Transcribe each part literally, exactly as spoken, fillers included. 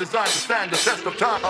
Design to stand the test of time.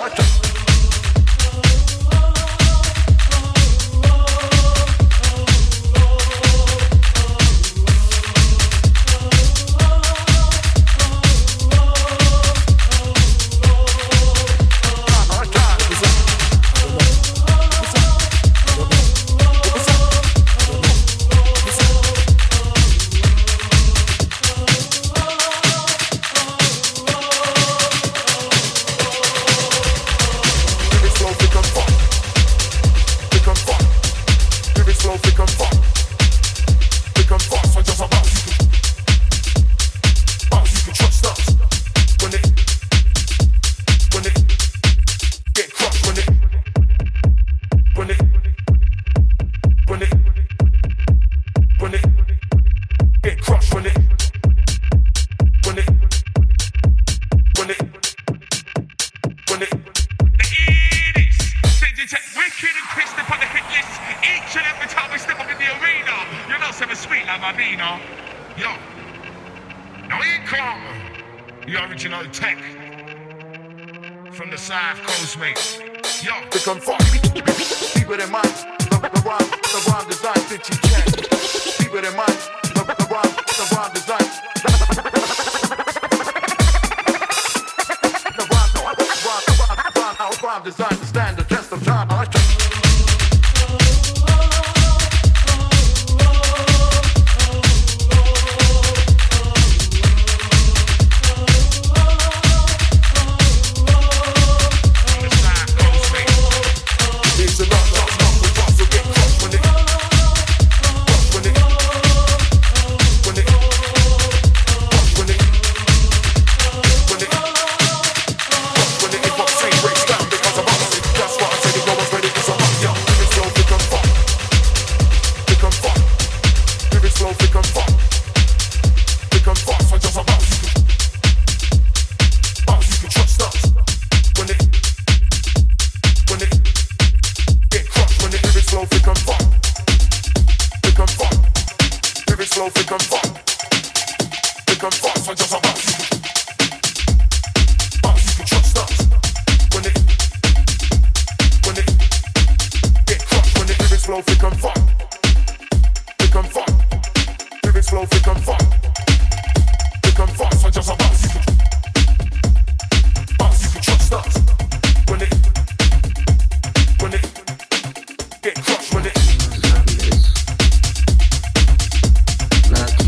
Lavadino. Yo, no e-commerce. The original tech from the South Coast, mate. Yo, to come fuck. People in mind, the rhyme, the rhyme design that you check. People in mind, the rhyme, the rhyme design. The rhyme, no, the rhyme, the rhyme, the rhyme, our rhyme design to stand the test of time. I get crushed with it. Not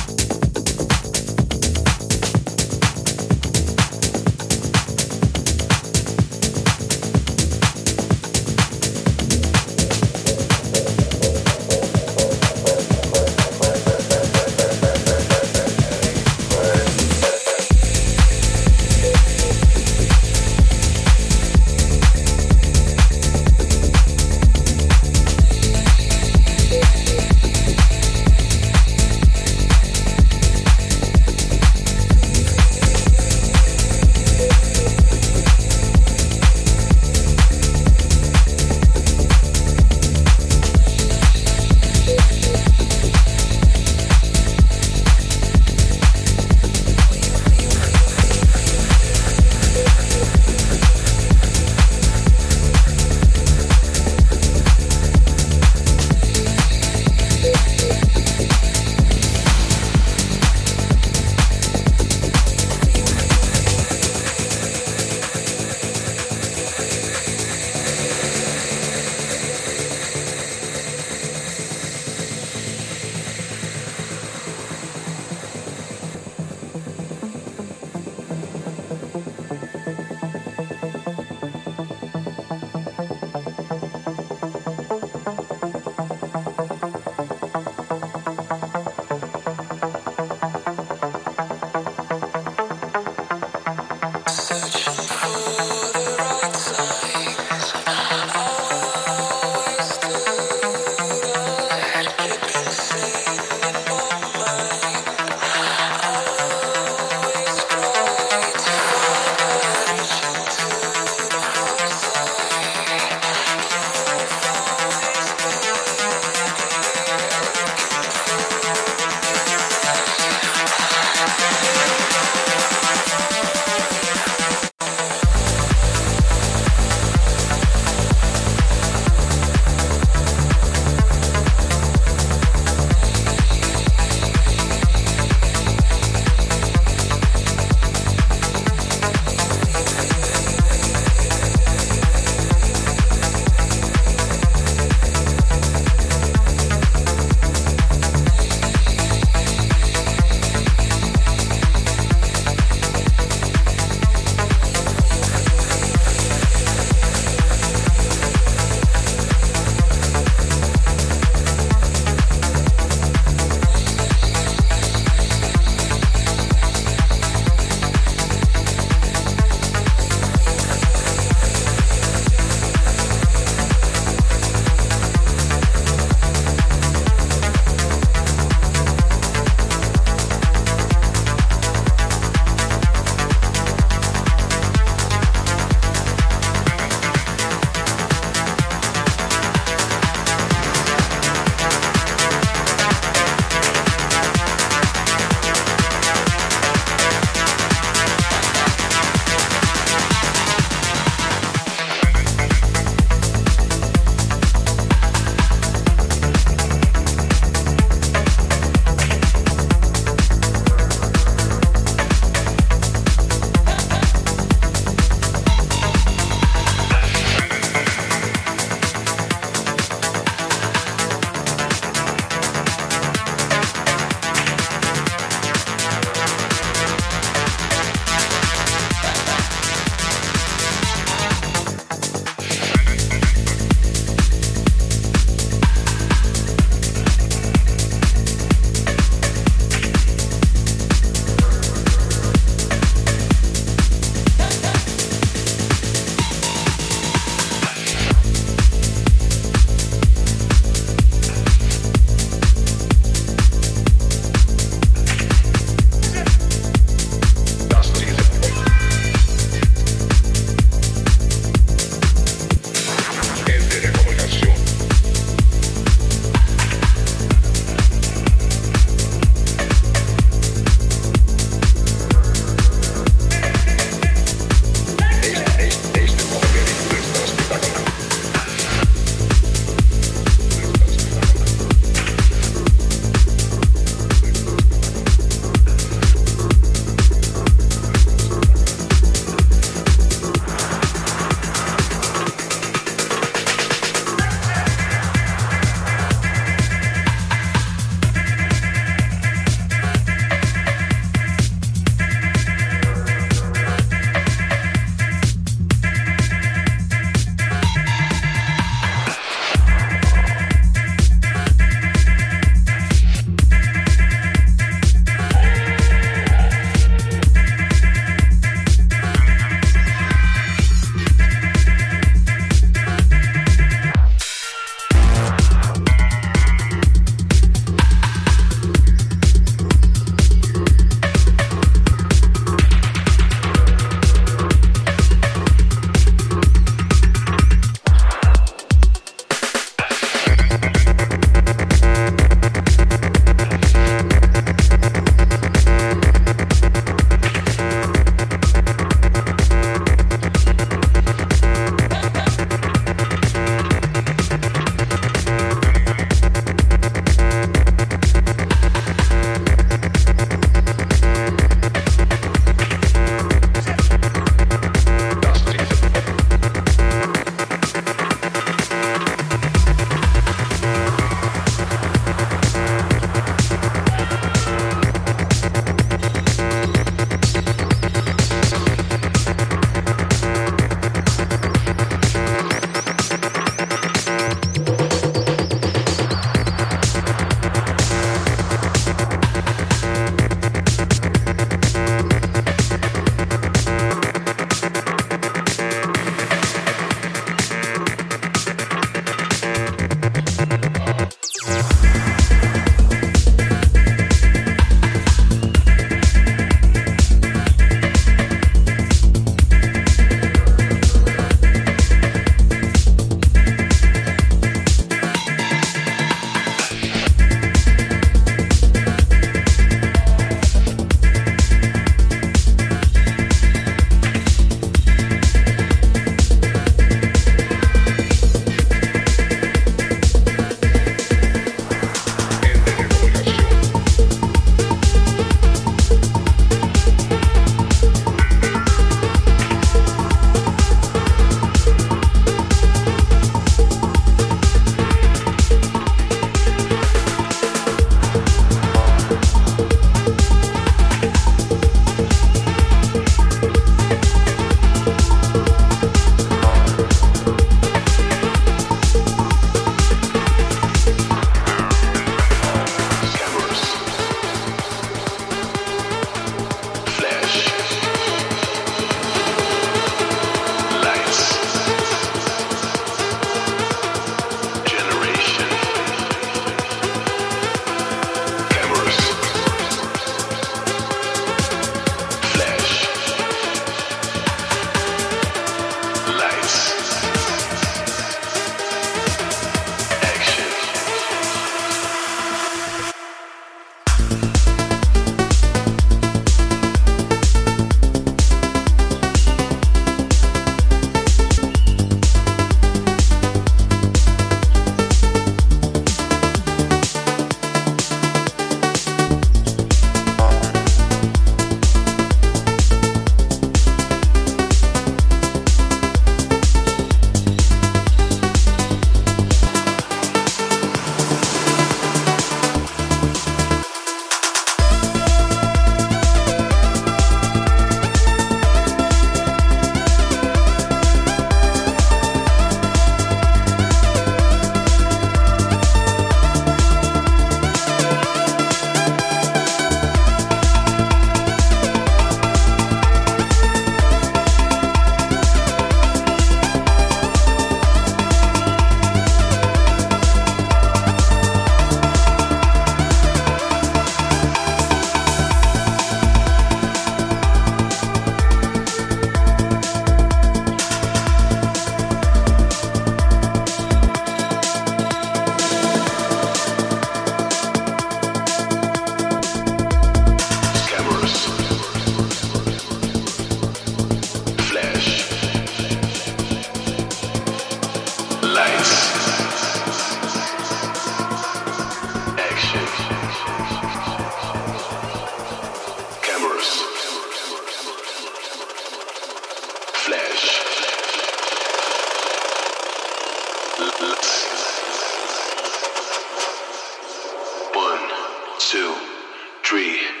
three.